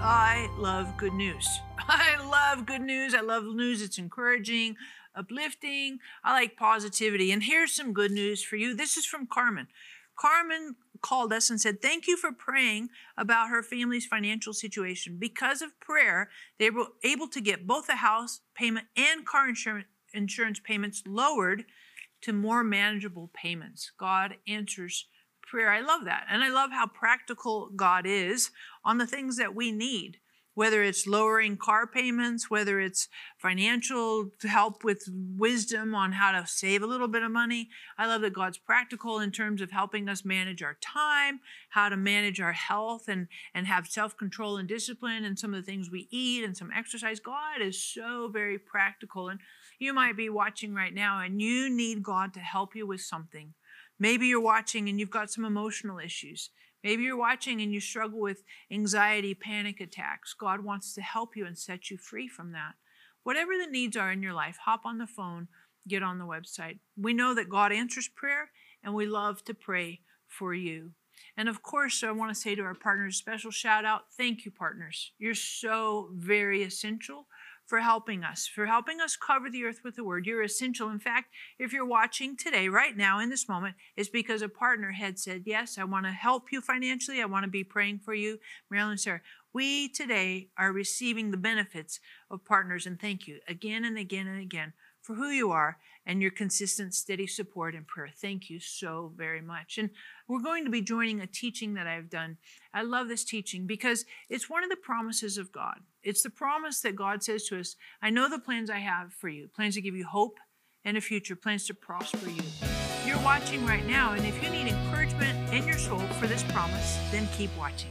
I love good news. I love good news. I love news that's encouraging, uplifting. I like positivity. And here's some good news for you. This is from Carmen. Carmen called us and said, thank you for praying about her family's financial situation. Because of prayer, they were able to get both a house payment and car insurance payments lowered to more manageable payments. God answers prayer. I love that. And I love how practical God is on the things that we need, whether it's lowering car payments, whether it's financial help with wisdom on how to save a little bit of money. I love that God's practical in terms of helping us manage our time, how to manage our health and have self-control and discipline and some of the things we eat and some exercise. God is so very practical. And you might be watching right now and you need God to help you with something. Maybe you're watching and you've got some emotional issues. Maybe you're watching and you struggle with anxiety, panic attacks. God wants to help you and set you free from that. Whatever the needs are in your life, hop on the phone, get on the website. We know that God answers prayer and we love to pray for you. And of course, I want to say to our partners, special shout out, thank you, partners. You're so very essential for helping us cover the earth with the word. You're essential. In fact, if you're watching today, right now, in this moment, it's because a partner had said, yes, I want to help you financially. I want to be praying for you, Marilyn and Sarah. We today are receiving the benefits of partners, and thank you again and again and again for who you are and your consistent, steady support in prayer. Thank you so very much. And we're going to be joining a teaching that I've done. I love this teaching because it's one of the promises of God. It's the promise that God says to us, I know the plans I have for you, plans to give you hope and a future, plans to prosper you. You're watching right now, and if you need encouragement in your soul for this promise, then keep watching.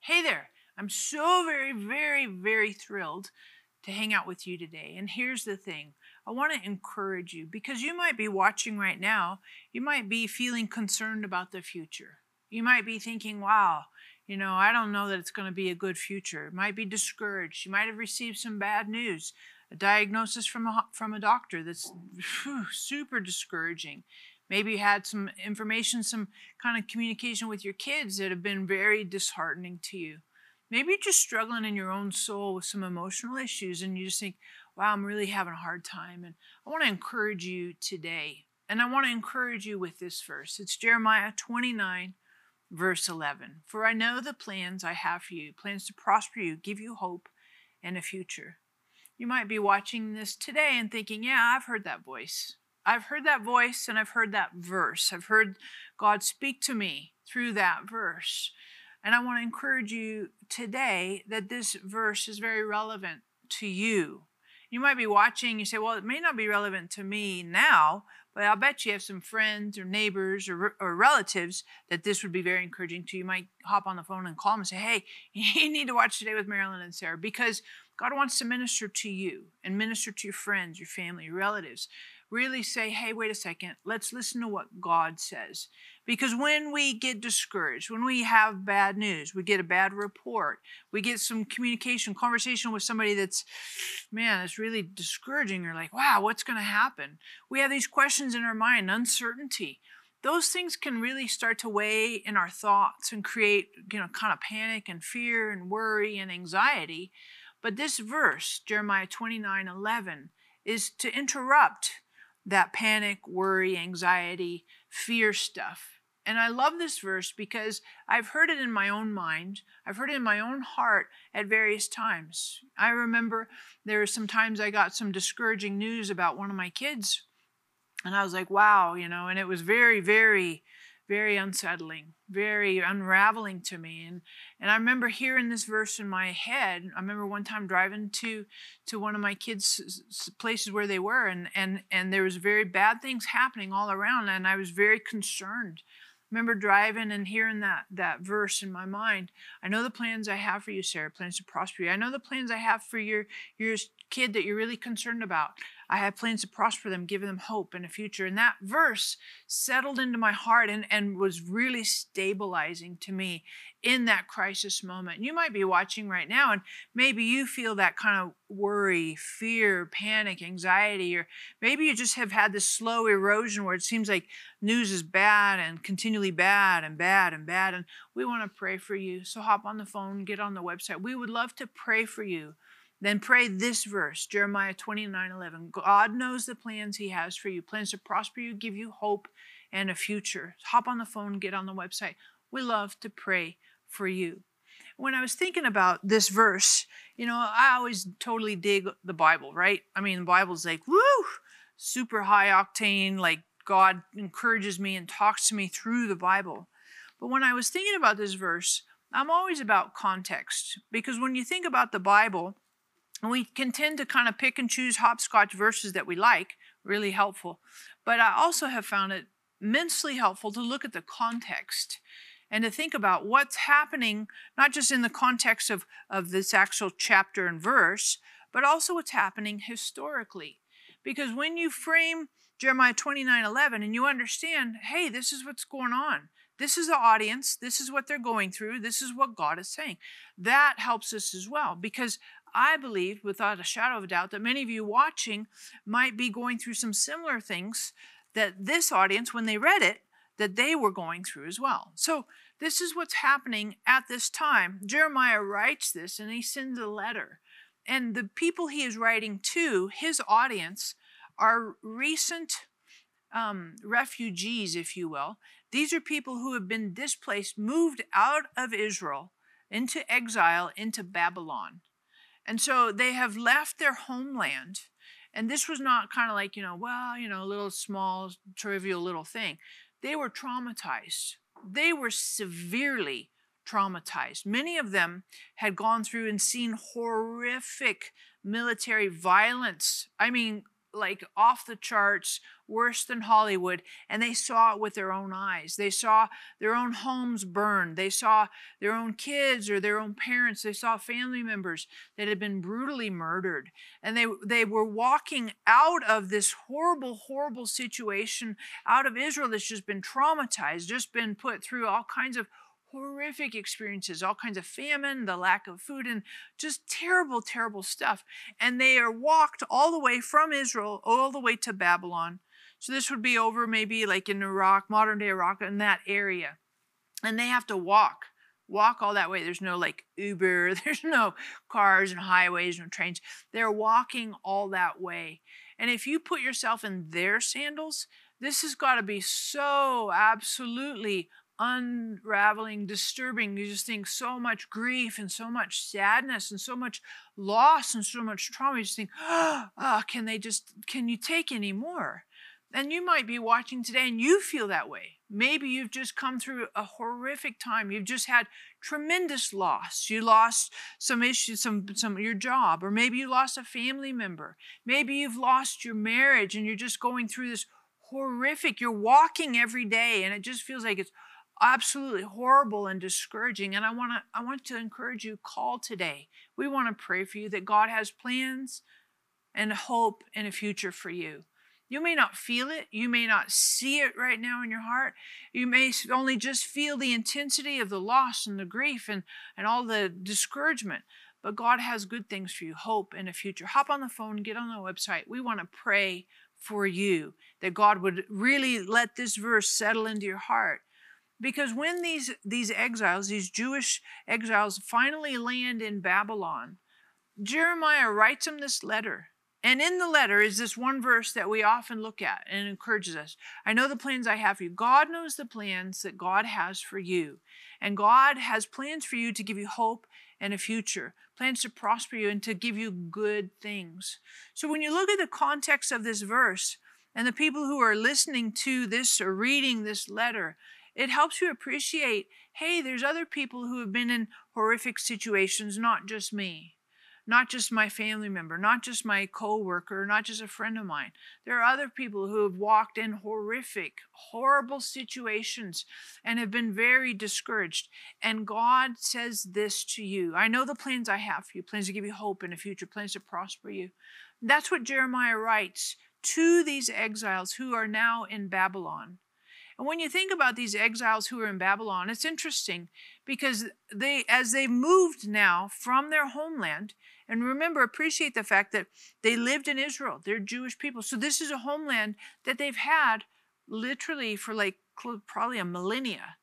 Hey there, I'm so very, very, very thrilled to hang out with you today. And here's the thing, I want to encourage you because you might be watching right now, you might be feeling concerned about the future. You might be thinking, wow, you know, I don't know that it's going to be a good future. It might be discouraged. You might have received some bad news, a diagnosis from a doctor that's super discouraging. Maybe you had some information, some kind of communication with your kids that have been very disheartening to you. Maybe you're just struggling in your own soul with some emotional issues and you just think, wow, I'm really having a hard time. And I want to encourage you today. And I want to encourage you with this verse. It's Jeremiah 29, verse 11. For I know the plans I have for you, plans to prosper you, give you hope and a future. You might be watching this today and thinking, yeah, I've heard that voice. I've heard that voice and I've heard that verse. I've heard God speak to me through that verse. And I want to encourage you today that this verse is very relevant to you. You might be watching, you say, well, it may not be relevant to me now, but I'll bet you have some friends or neighbors or relatives that this would be very encouraging to. You might hop on the phone and call them and say, hey, you need to watch Today with Marilyn and Sarah because God wants to minister to you and minister to your friends, your family, your relatives. Really say, hey, wait a second, let's listen to what God says. Because when we get discouraged, when we have bad news, we get a bad report, we get some conversation with somebody that's, man, that's really discouraging. You're like, wow, what's going to happen? We have these questions in our mind, uncertainty. Those things can really start to weigh in our thoughts and create, you know, kind of panic and fear and worry and anxiety. But this verse, Jeremiah 29:11, is to interrupt that panic, worry, anxiety, fear stuff. And I love this verse because I've heard it in my own mind. I've heard it in my own heart at various times. I remember there were some times I got some discouraging news about one of my kids. And I was like, wow, you know, and it was very, very, very unsettling, very unraveling to me. And I remember hearing this verse in my head. I remember one time driving to one of my kids' places where they were, and there was very bad things happening all around, and I was very concerned. I remember driving and hearing that verse in my mind. I know the plans I have for you, Sarah, plans to prosper you. I know the plans I have for your kid that you're really concerned about. I have plans to prosper them, give them hope and a future. And that verse settled into my heart and was really stabilizing to me in that crisis moment. You might be watching right now, and maybe you feel that kind of worry, fear, panic, anxiety, or maybe you just have had this slow erosion where it seems like news is bad and continually bad and bad and bad. And we want to pray for you. So hop on the phone, get on the website. We would love to pray for you. Then pray this verse, Jeremiah 29:11. God knows the plans He has for you, plans to prosper you, give you hope and a future. Hop on the phone, get on the website. We love to pray for you. When I was thinking about this verse, you know, I always totally dig the Bible, right? I mean, the Bible's like, woo, super high octane, like God encourages me and talks to me through the Bible. But when I was thinking about this verse, I'm always about context, because when you think about the Bible, we can tend to kind of pick and choose hopscotch verses that we like, really helpful. But I also have found it immensely helpful to look at the context and to think about what's happening, not just in the context of this actual chapter and verse, but also what's happening historically. Because when you frame Jeremiah 29:11 and you understand, hey, this is what's going on. This is the audience. This is what they're going through. This is what God is saying. That helps us as well, because I believe, without a shadow of a doubt, that many of you watching might be going through some similar things that this audience, when they read it, that they were going through as well. So this is what's happening at this time. Jeremiah writes this and he sends a letter. And the people he is writing to, his audience, are recent refugees, if you will. These are people who have been displaced, moved out of Israel into exile, into Babylon. And so they have left their homeland. And this was not kind of like, you know, well, you know, a little small, trivial little thing. They were traumatized. They were severely traumatized. Many of them had gone through and seen horrific military violence. I mean, like off the charts, worse than Hollywood, and they saw it with their own eyes. They saw their own homes burned. They saw their own kids or their own parents. They saw family members that had been brutally murdered. And they were walking out of this horrible, horrible situation, out of Israel that's just been traumatized, just been put through all kinds of horrific experiences, all kinds of famine, the lack of food, and just terrible, terrible stuff. And they are walked all the way from Israel, all the way to Babylon. So this would be over maybe like in Iraq, modern day Iraq, in that area. And they have to walk all that way. There's no like Uber, there's no cars and highways, no trains. They're walking all that way. And if you put yourself in their sandals, this has got to be so absolutely unraveling, disturbing. You just think so much grief and so much sadness and so much loss and so much trauma. You just think, oh, can you take any more? And you might be watching today and you feel that way. Maybe you've just come through a horrific time. You've just had tremendous loss. You lost some issues, some your job, or maybe you lost a family member. Maybe you've lost your marriage and you're just going through this horrific, you're walking every day and it just feels like it's absolutely horrible and discouraging. And I want to encourage you, call today. We want to pray for you that God has plans and hope and a future for you. You may not feel it. You may not see it right now in your heart. You may only just feel the intensity of the loss and the grief and all the discouragement. But God has good things for you, hope and a future. Hop on the phone, get on the website. We want to pray for you, that God would really let this verse settle into your heart. Because when these exiles, these Jewish exiles, finally land in Babylon, Jeremiah writes them this letter. And in the letter is this one verse that we often look at and encourages us. I know the plans I have for you. God knows the plans that God has for you. And God has plans for you to give you hope and a future, plans to prosper you and to give you good things. So when you look at the context of this verse and the people who are listening to this or reading this letter, it helps you appreciate, hey, there's other people who have been in horrific situations, not just me, not just my family member, not just my coworker, not just a friend of mine. There are other people who have walked in horrific, horrible situations and have been very discouraged. And God says this to you. I know the plans I have for you, plans to give you hope in the future, plans to prosper you. That's what Jeremiah writes to these exiles who are now in Babylon. And when you think about these exiles who are in Babylon, it's interesting because as they moved now from their homeland, and remember, appreciate the fact that they lived in Israel, they're Jewish people. So this is a homeland that they've had literally for like probably a millennia,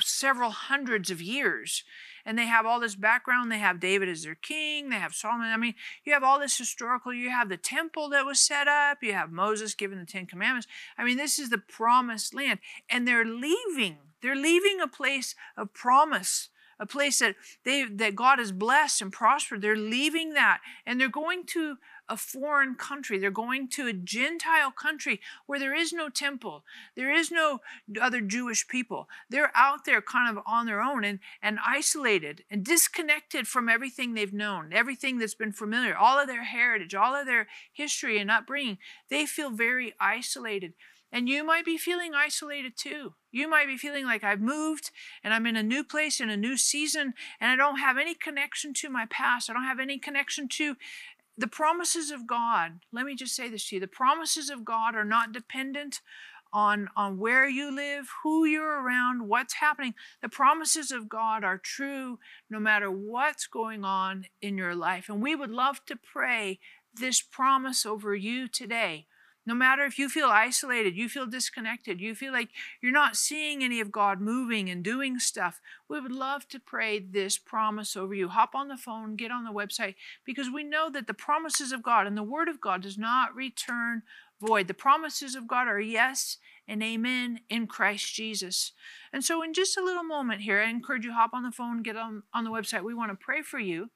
several hundreds of years. And they have all this background. They have David as their king. They have Solomon. I mean, you have all this historical. You have the temple that was set up. You have Moses giving the Ten Commandments. I mean, this is the promised land. And they're leaving. They're leaving a place of promise, a place that God has blessed and prospered. They're leaving that. And they're going to a foreign country. They're going to a Gentile country where there is no temple. There is no other Jewish people. They're out there kind of on their own and isolated and disconnected from everything they've known, everything that's been familiar, all of their heritage, all of their history and upbringing. They feel very isolated. And you might be feeling isolated too. You might be feeling like I've moved and I'm in a new place, in a new season, and I don't have any connection to my past. I don't have any connection to the promises of God. Let me just say this to you. The promises of God are not dependent on where you live, who you're around, what's happening. The promises of God are true no matter what's going on in your life. And we would love to pray this promise over you today. No matter if you feel isolated, you feel disconnected, you feel like you're not seeing any of God moving and doing stuff, we would love to pray this promise over you. Hop on the phone, get on the website, because we know that the promises of God and the Word of God does not return void. The promises of God are yes and amen in Christ Jesus. And so in just a little moment here, I encourage you, hop on the phone, get on the website. We want to pray for you.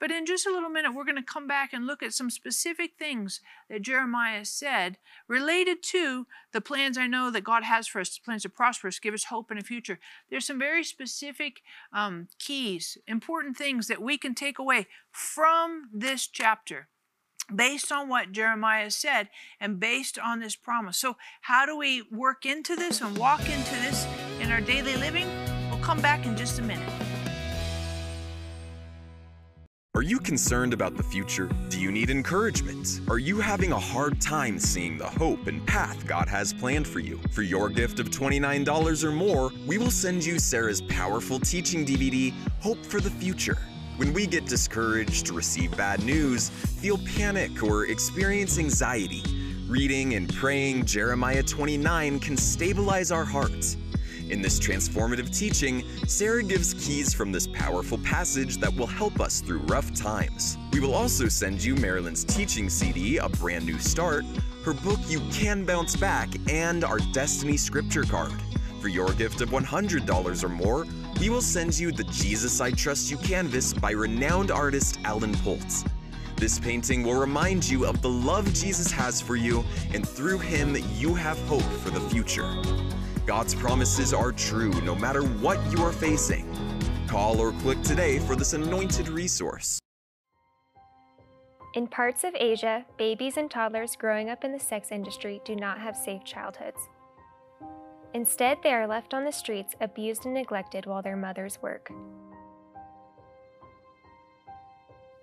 But in just a little minute, we're going to come back and look at some specific things that Jeremiah said related to the plans I know that God has for us, plans to prosper us, give us hope in the future. There's some very specific keys, important things that we can take away from this chapter based on what Jeremiah said and based on this promise. So how do we work into this and walk into this in our daily living? We'll come back in just a minute. Are you concerned about the future? Do you need encouragement? Are you having a hard time seeing the hope and path God has planned for you? For your gift of $29 or more, we will send you Sarah's powerful teaching DVD, Hope for the Future. When we get discouraged, receive bad news, feel panic, or experience anxiety, reading and praying Jeremiah 29 can stabilize our hearts. In this transformative teaching, Sarah gives keys from this powerful passage that will help us through rough times. We will also send you Marilyn's teaching CD, A Brand New Start, her book, You Can Bounce Back, and our Destiny Scripture card. For your gift of $100 or more, we will send you the Jesus I Trust You canvas by renowned artist Alan Poultz. This painting will remind you of the love Jesus has for you, and through him, you have hope for the future. God's promises are true no matter what you are facing. Call or click today for this anointed resource. In parts of Asia, babies and toddlers growing up in the sex industry do not have safe childhoods. Instead, they are left on the streets, abused and neglected while their mothers work.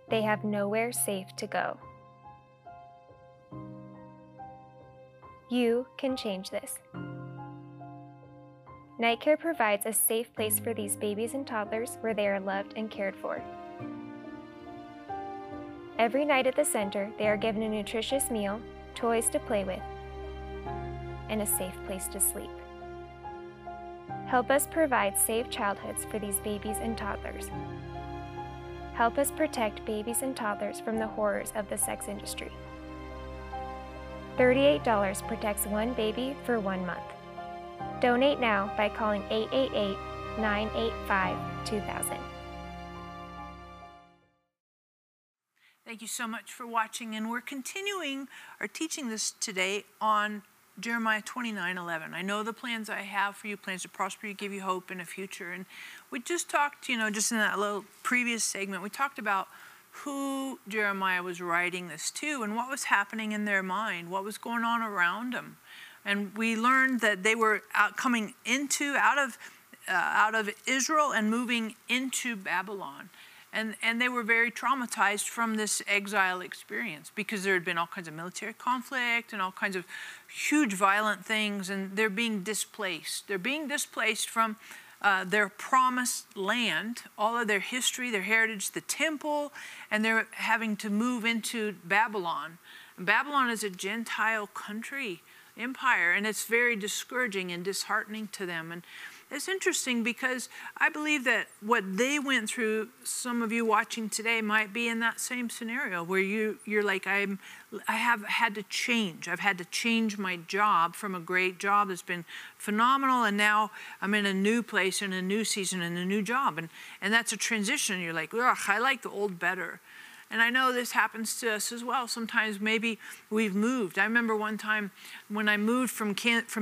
They have nowhere safe to go. You can change this. Nightcare provides a safe place for these babies and toddlers where they are loved and cared for. Every night at the center, they are given a nutritious meal, toys to play with, and a safe place to sleep. Help us provide safe childhoods for these babies and toddlers. Help us protect babies and toddlers from the horrors of the sex industry. $38 protects one baby for 1 month. Donate now by calling 888-985-2000. Thank you so much for watching, and we're continuing our teaching this today on Jeremiah 29:11. I know the plans I have for you, plans to prosper you, give you hope and a future. And we just talked, you know, just in that little previous segment, we talked about who Jeremiah was writing this to and what was happening in their mind, what was going on around them. And we learned that they were coming out of Israel and moving into Babylon. And they were very traumatized from this exile experience because there had been all kinds of military conflict and all kinds of huge violent things, and they're being displaced. They're being displaced from their promised land, all of their history, their heritage, the temple, and they're having to move into Babylon. And Babylon is a Gentile country, empire, and it's very discouraging and disheartening to them. And it's interesting because I believe that what they went through, some of you watching today might be in that same scenario where you're like, I've had to change my job from a great job that's been phenomenal, and now I'm in a new place and a new season and a new job, and that's a transition. You're like, ugh, I like the old better. And I know this happens to us as well. Sometimes maybe we've moved. I remember one time when I moved from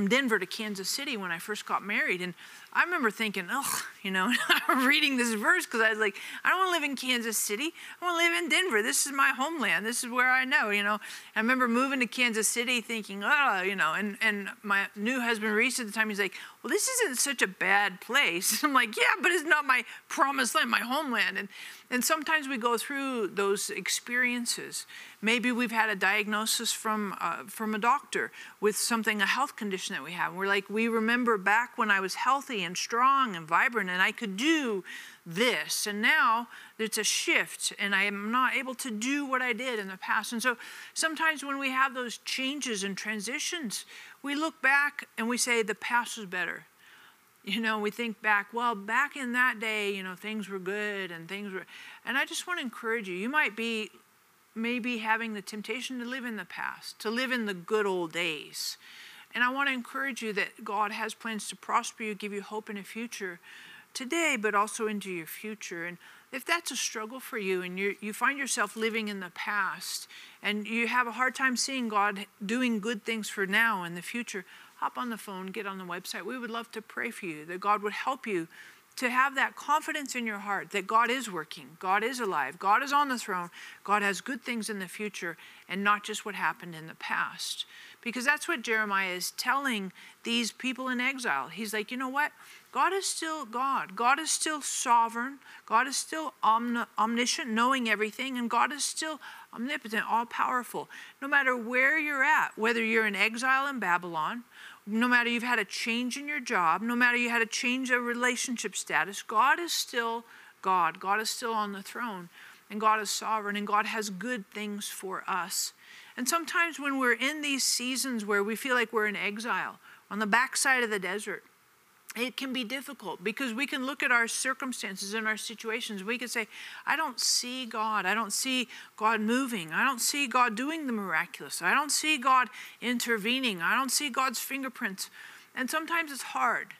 Denver to Kansas City when I first got married. And I remember thinking, oh, you know, reading this verse because I was like, I don't want to live in Kansas City. I want to live in Denver. This is my homeland. This is where I know, you know. I remember moving to Kansas City thinking, oh, you know, and my new husband, Reese, at the time, he's like, well, this isn't such a bad place. I'm like, yeah, but it's not my promised land, my homeland. And sometimes we go through those experiences. Maybe we've had a diagnosis from a doctor with something, a health condition that we have. And we're like, we remember back when I was healthy and strong and vibrant and I could do this. And now it's a shift and I am not able to do what I did in the past. And so sometimes when we have those changes and transitions, we look back and we say the past was better. You know, we think back, well, back in that day, you know, things were good and things were... And I just want to encourage you. You might be maybe having the temptation to live in the past, to live in the good old days. And I want to encourage you that God has plans to prosper you, give you hope in a future today, but also into your future. And if that's a struggle for you and you find yourself living in the past and you have a hard time seeing God doing good things for now and the future, hop on the phone, get on the website. We would love to pray for you, that God would help you to have that confidence in your heart that God is working, God is alive, God is on the throne, God has good things in the future and not just what happened in the past. Because that's what Jeremiah is telling these people in exile. He's like, you know what? God is still God. God is still sovereign. God is still omniscient, knowing everything. And God is still omnipotent, all-powerful. No matter where you're at, whether you're in exile in Babylon, no matter you've had a change in your job, no matter you had a change of relationship status, God is still God. God is still on the throne, and God is sovereign, and God has good things for us. And sometimes when we're in these seasons where we feel like we're in exile, on the backside of the desert, it can be difficult because we can look at our circumstances and our situations. We can say, I don't see God. I don't see God moving. I don't see God doing the miraculous. I don't see God intervening. I don't see God's fingerprints. And sometimes it's hard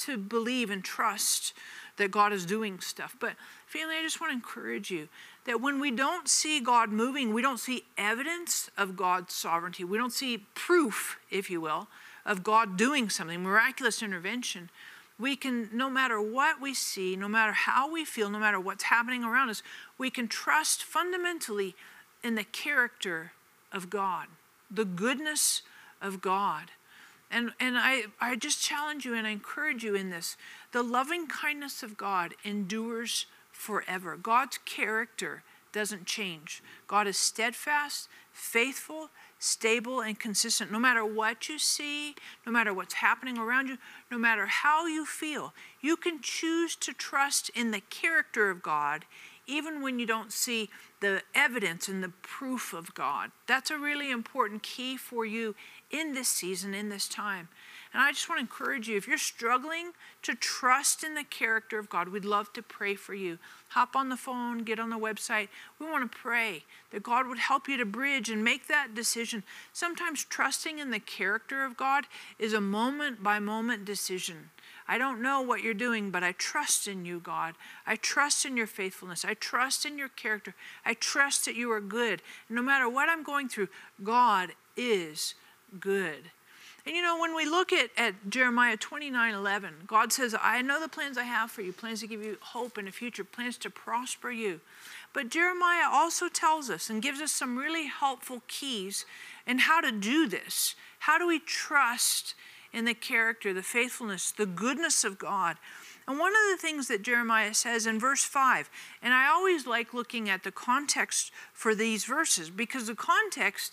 to believe and trust that God is doing stuff. But family, I just want to encourage you that when we don't see God moving, we don't see evidence of God's sovereignty. We don't see proof, if you will, of God doing something, miraculous intervention. We can, no matter what we see, no matter how we feel, no matter what's happening around us, we can trust fundamentally in the character of God, the goodness of God. And I just challenge you and I encourage you in this. The loving kindness of God endures forever. God's character doesn't change. God is steadfast, faithful, stable, and consistent. No matter what you see, no matter what's happening around you, no matter how you feel, you can choose to trust in the character of God even when you don't see the evidence and the proof of God. That's a really important key for you in this season, in this time. And I just want to encourage you, if you're struggling to trust in the character of God, we'd love to pray for you. Hop on the phone, get on the website. We want to pray that God would help you to bridge and make that decision. Sometimes trusting in the character of God is a moment-by-moment decision. I don't know what you're doing, but I trust in you, God. I trust in your faithfulness. I trust in your character. I trust that you are good. No matter what I'm going through, God is good. And you know, when we look at Jeremiah 29:11, God says, I know the plans I have for you, plans to give you hope and a future, plans to prosper you. But Jeremiah also tells us and gives us some really helpful keys in how to do this. How do we trust in the character, the faithfulness, the goodness of God? And one of the things that Jeremiah says in verse 5, and I always like looking at the context for these verses, because the context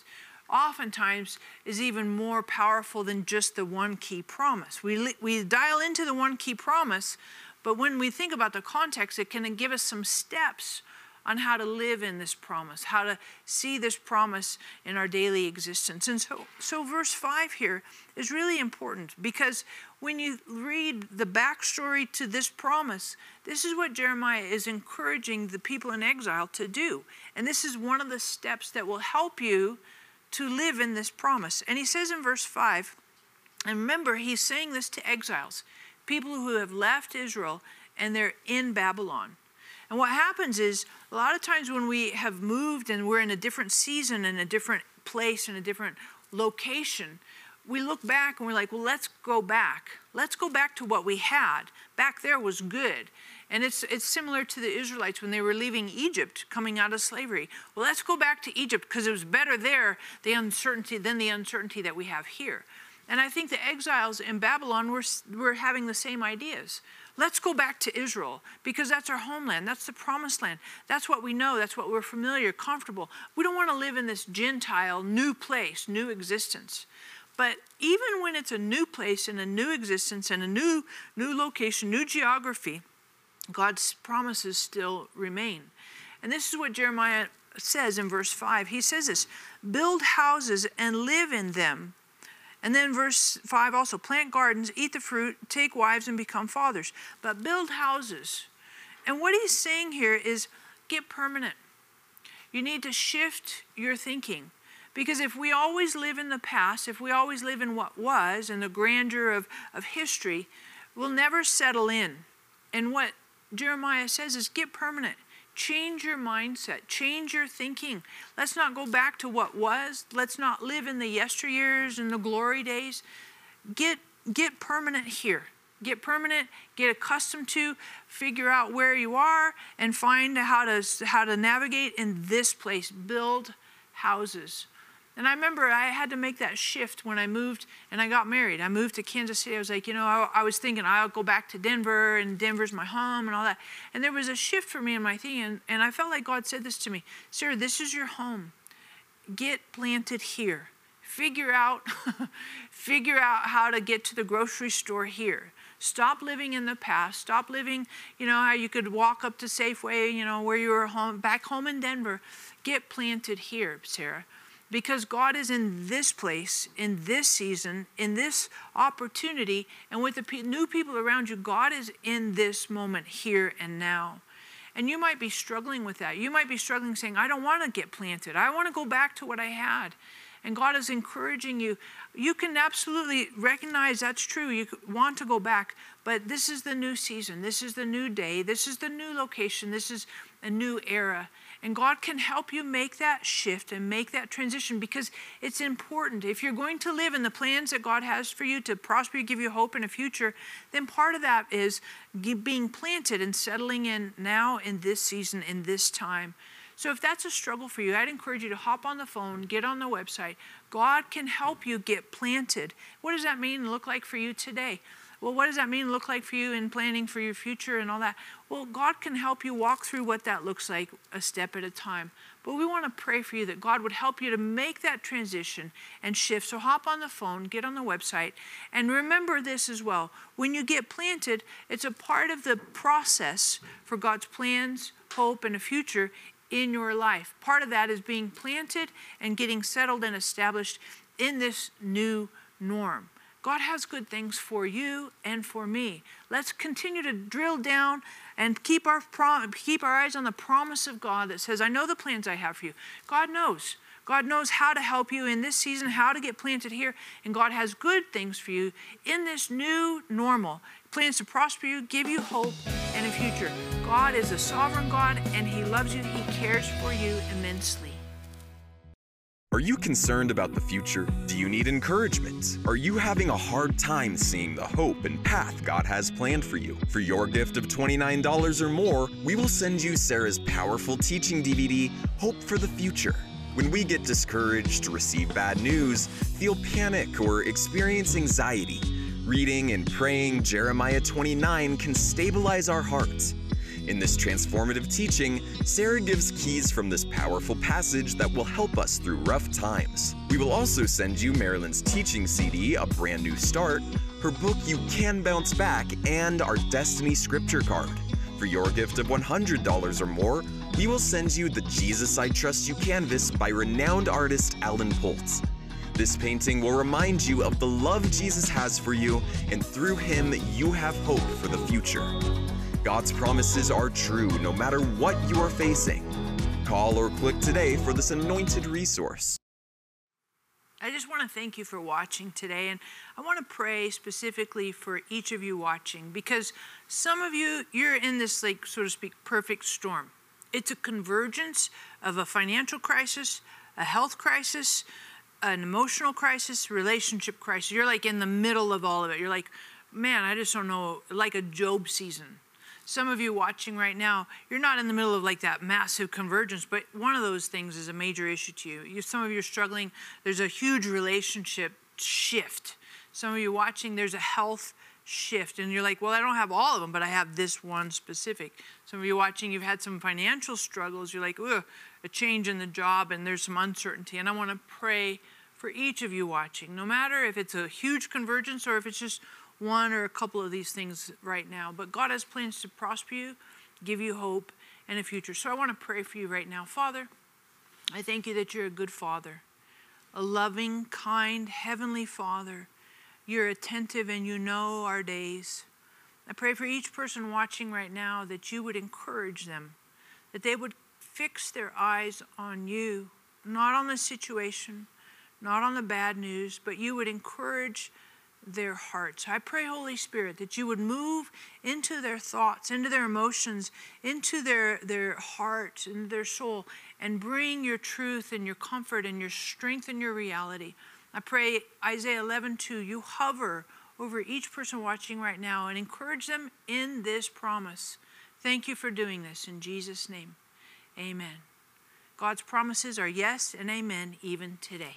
oftentimes is even more powerful than just the one key promise. We dial into the one key promise, but when we think about the context, it can give us some steps on how to live in this promise, how to see this promise in our daily existence. And so verse 5 here is really important, because when you read the backstory to this promise, this is what Jeremiah is encouraging the people in exile to do. And this is one of the steps that will help you to live in this promise. And he says in verse 5, and remember, he's saying this to exiles, people who have left Israel and they're in Babylon. And what happens is, a lot of times when we have moved and we're in a different season and a different place and a different location, we look back and we're like, well, let's go back. Let's go back to what we had. Back there was good. And it's similar to the Israelites when they were leaving Egypt, coming out of slavery. Well, let's go back to Egypt because it was better there, the uncertainty that we have here. And I think the exiles in Babylon were having the same ideas. Let's go back to Israel because that's our homeland. That's the promised land. That's what we know. That's what we're familiar, comfortable. We don't want to live in this Gentile, new place, new existence. But even when it's a new place and a new existence and a new location, new geography, God's promises still remain. And this is what Jeremiah says in verse 5. He says this, build houses and live in them. And then verse 5 also, plant gardens, eat the fruit, take wives and become fathers, but build houses. And what he's saying here is get permanent. You need to shift your thinking. Because if we always live in the past, if we always live in what was and the grandeur of history, we'll never settle in. And what Jeremiah says is get permanent. Change your mindset. Change your thinking. Let's not go back to what was. Let's not live in the yesteryears and the glory days. Get permanent here. Get permanent. Get accustomed to. Figure out where you are and find how to navigate in this place. Build houses. And I remember I had to make that shift when I moved and I got married. I moved to Kansas City. I was like, you know, I was thinking I'll go back to Denver and Denver's my home and all that. And there was a shift for me in my thinking. And I felt like God said this to me, Sarah, this is your home. Get planted here. Figure out how to get to the grocery store here. Stop living in the past. Stop living, you know, how you could walk up to Safeway, you know, where you were home, back home in Denver. Get planted here, Sarah. Because God is in this place, in this season, in this opportunity, and with the new people around you, God is in this moment here and now. And you might be struggling with that. You might be struggling saying, I don't want to get planted. I want to go back to what I had. And God is encouraging you. You can absolutely recognize that's true. You want to go back, but this is the new season. This is the new day. This is the new location. This is a new era. And God can help you make that shift and make that transition, because it's important. If you're going to live in the plans that God has for you to prosper, give you hope and a future, then part of that is being planted and settling in now in this season, in this time. So if that's a struggle for you, I'd encourage you to hop on the phone, get on the website. God can help you get planted. What does that mean and look like for you today? Well, what does that mean look like for you in planning for your future and all that? Well, God can help you walk through what that looks like a step at a time. But we want to pray for you that God would help you to make that transition and shift. So hop on the phone, get on the website, and remember this as well. When you get planted, it's a part of the process for God's plans, hope, and a future in your life. Part of that is being planted and getting settled and established in this new norm. God has good things for you and for me. Let's continue to drill down and keep our eyes on the promise of God that says, I know the plans I have for you. God knows. God knows how to help you in this season, how to get planted here. And God has good things for you in this new normal. Plans to prosper you, give you hope and a future. God is a sovereign God, and He loves you. He cares for you immensely. Are you concerned about the future? Do you need encouragement? Are you having a hard time seeing the hope and path God has planned for you? For your gift of $29 or more, we will send you Sarah's powerful teaching DVD, Hope for the Future. When we get discouraged, receive bad news, feel panic, or experience anxiety, reading and praying Jeremiah 29 can stabilize our hearts. In this transformative teaching, Sarah gives keys from this powerful passage that will help us through rough times. We will also send you Marilyn's teaching CD, A Brand New Start, her book You Can Bounce Back, and our Destiny Scripture card. For your gift of $100 or more, we will send you the Jesus I Trust You canvas by renowned artist Alan Poultz. This painting will remind you of the love Jesus has for you, and through Him, you have hope for the future. God's promises are true no matter what you are facing. Call or click today for this anointed resource. I just want to thank you for watching today, and I want to pray specifically for each of you watching, because some of you, you're in this, like, so to speak, perfect storm. It's a convergence of a financial crisis, a health crisis, an emotional crisis, relationship crisis. You're like in the middle of all of it. You're like, man, I just don't know, like a Job season. Some of you watching right now, you're not in the middle of like that massive convergence, but one of those things is a major issue to you. Some of you are struggling. There's a huge relationship shift. Some of you watching, there's a health shift, and you're like, well, I don't have all of them, but I have this one specific. Some of you watching, you've had some financial struggles. You're like, ugh, a change in the job, and there's some uncertainty. And I want to pray for each of you watching, no matter if it's a huge convergence or if it's just one or a couple of these things right now. But God has plans to prosper you, give you hope and a future. So I want to pray for you right now. Father, I thank you that you're a good Father, a loving, kind, heavenly Father. You're attentive and you know our days. I pray for each person watching right now that you would encourage them, that they would fix their eyes on you, not on the situation, not on the bad news, but you would encourage their hearts. I pray, Holy Spirit, that you would move into their thoughts, into their emotions, into their heart and their soul, and bring your truth and your comfort and your strength and your reality. I pray, Isaiah 11:2, you hover over each person watching right now and encourage them in this promise. Thank you for doing this in Jesus' name. Amen. God's promises are yes and amen even today.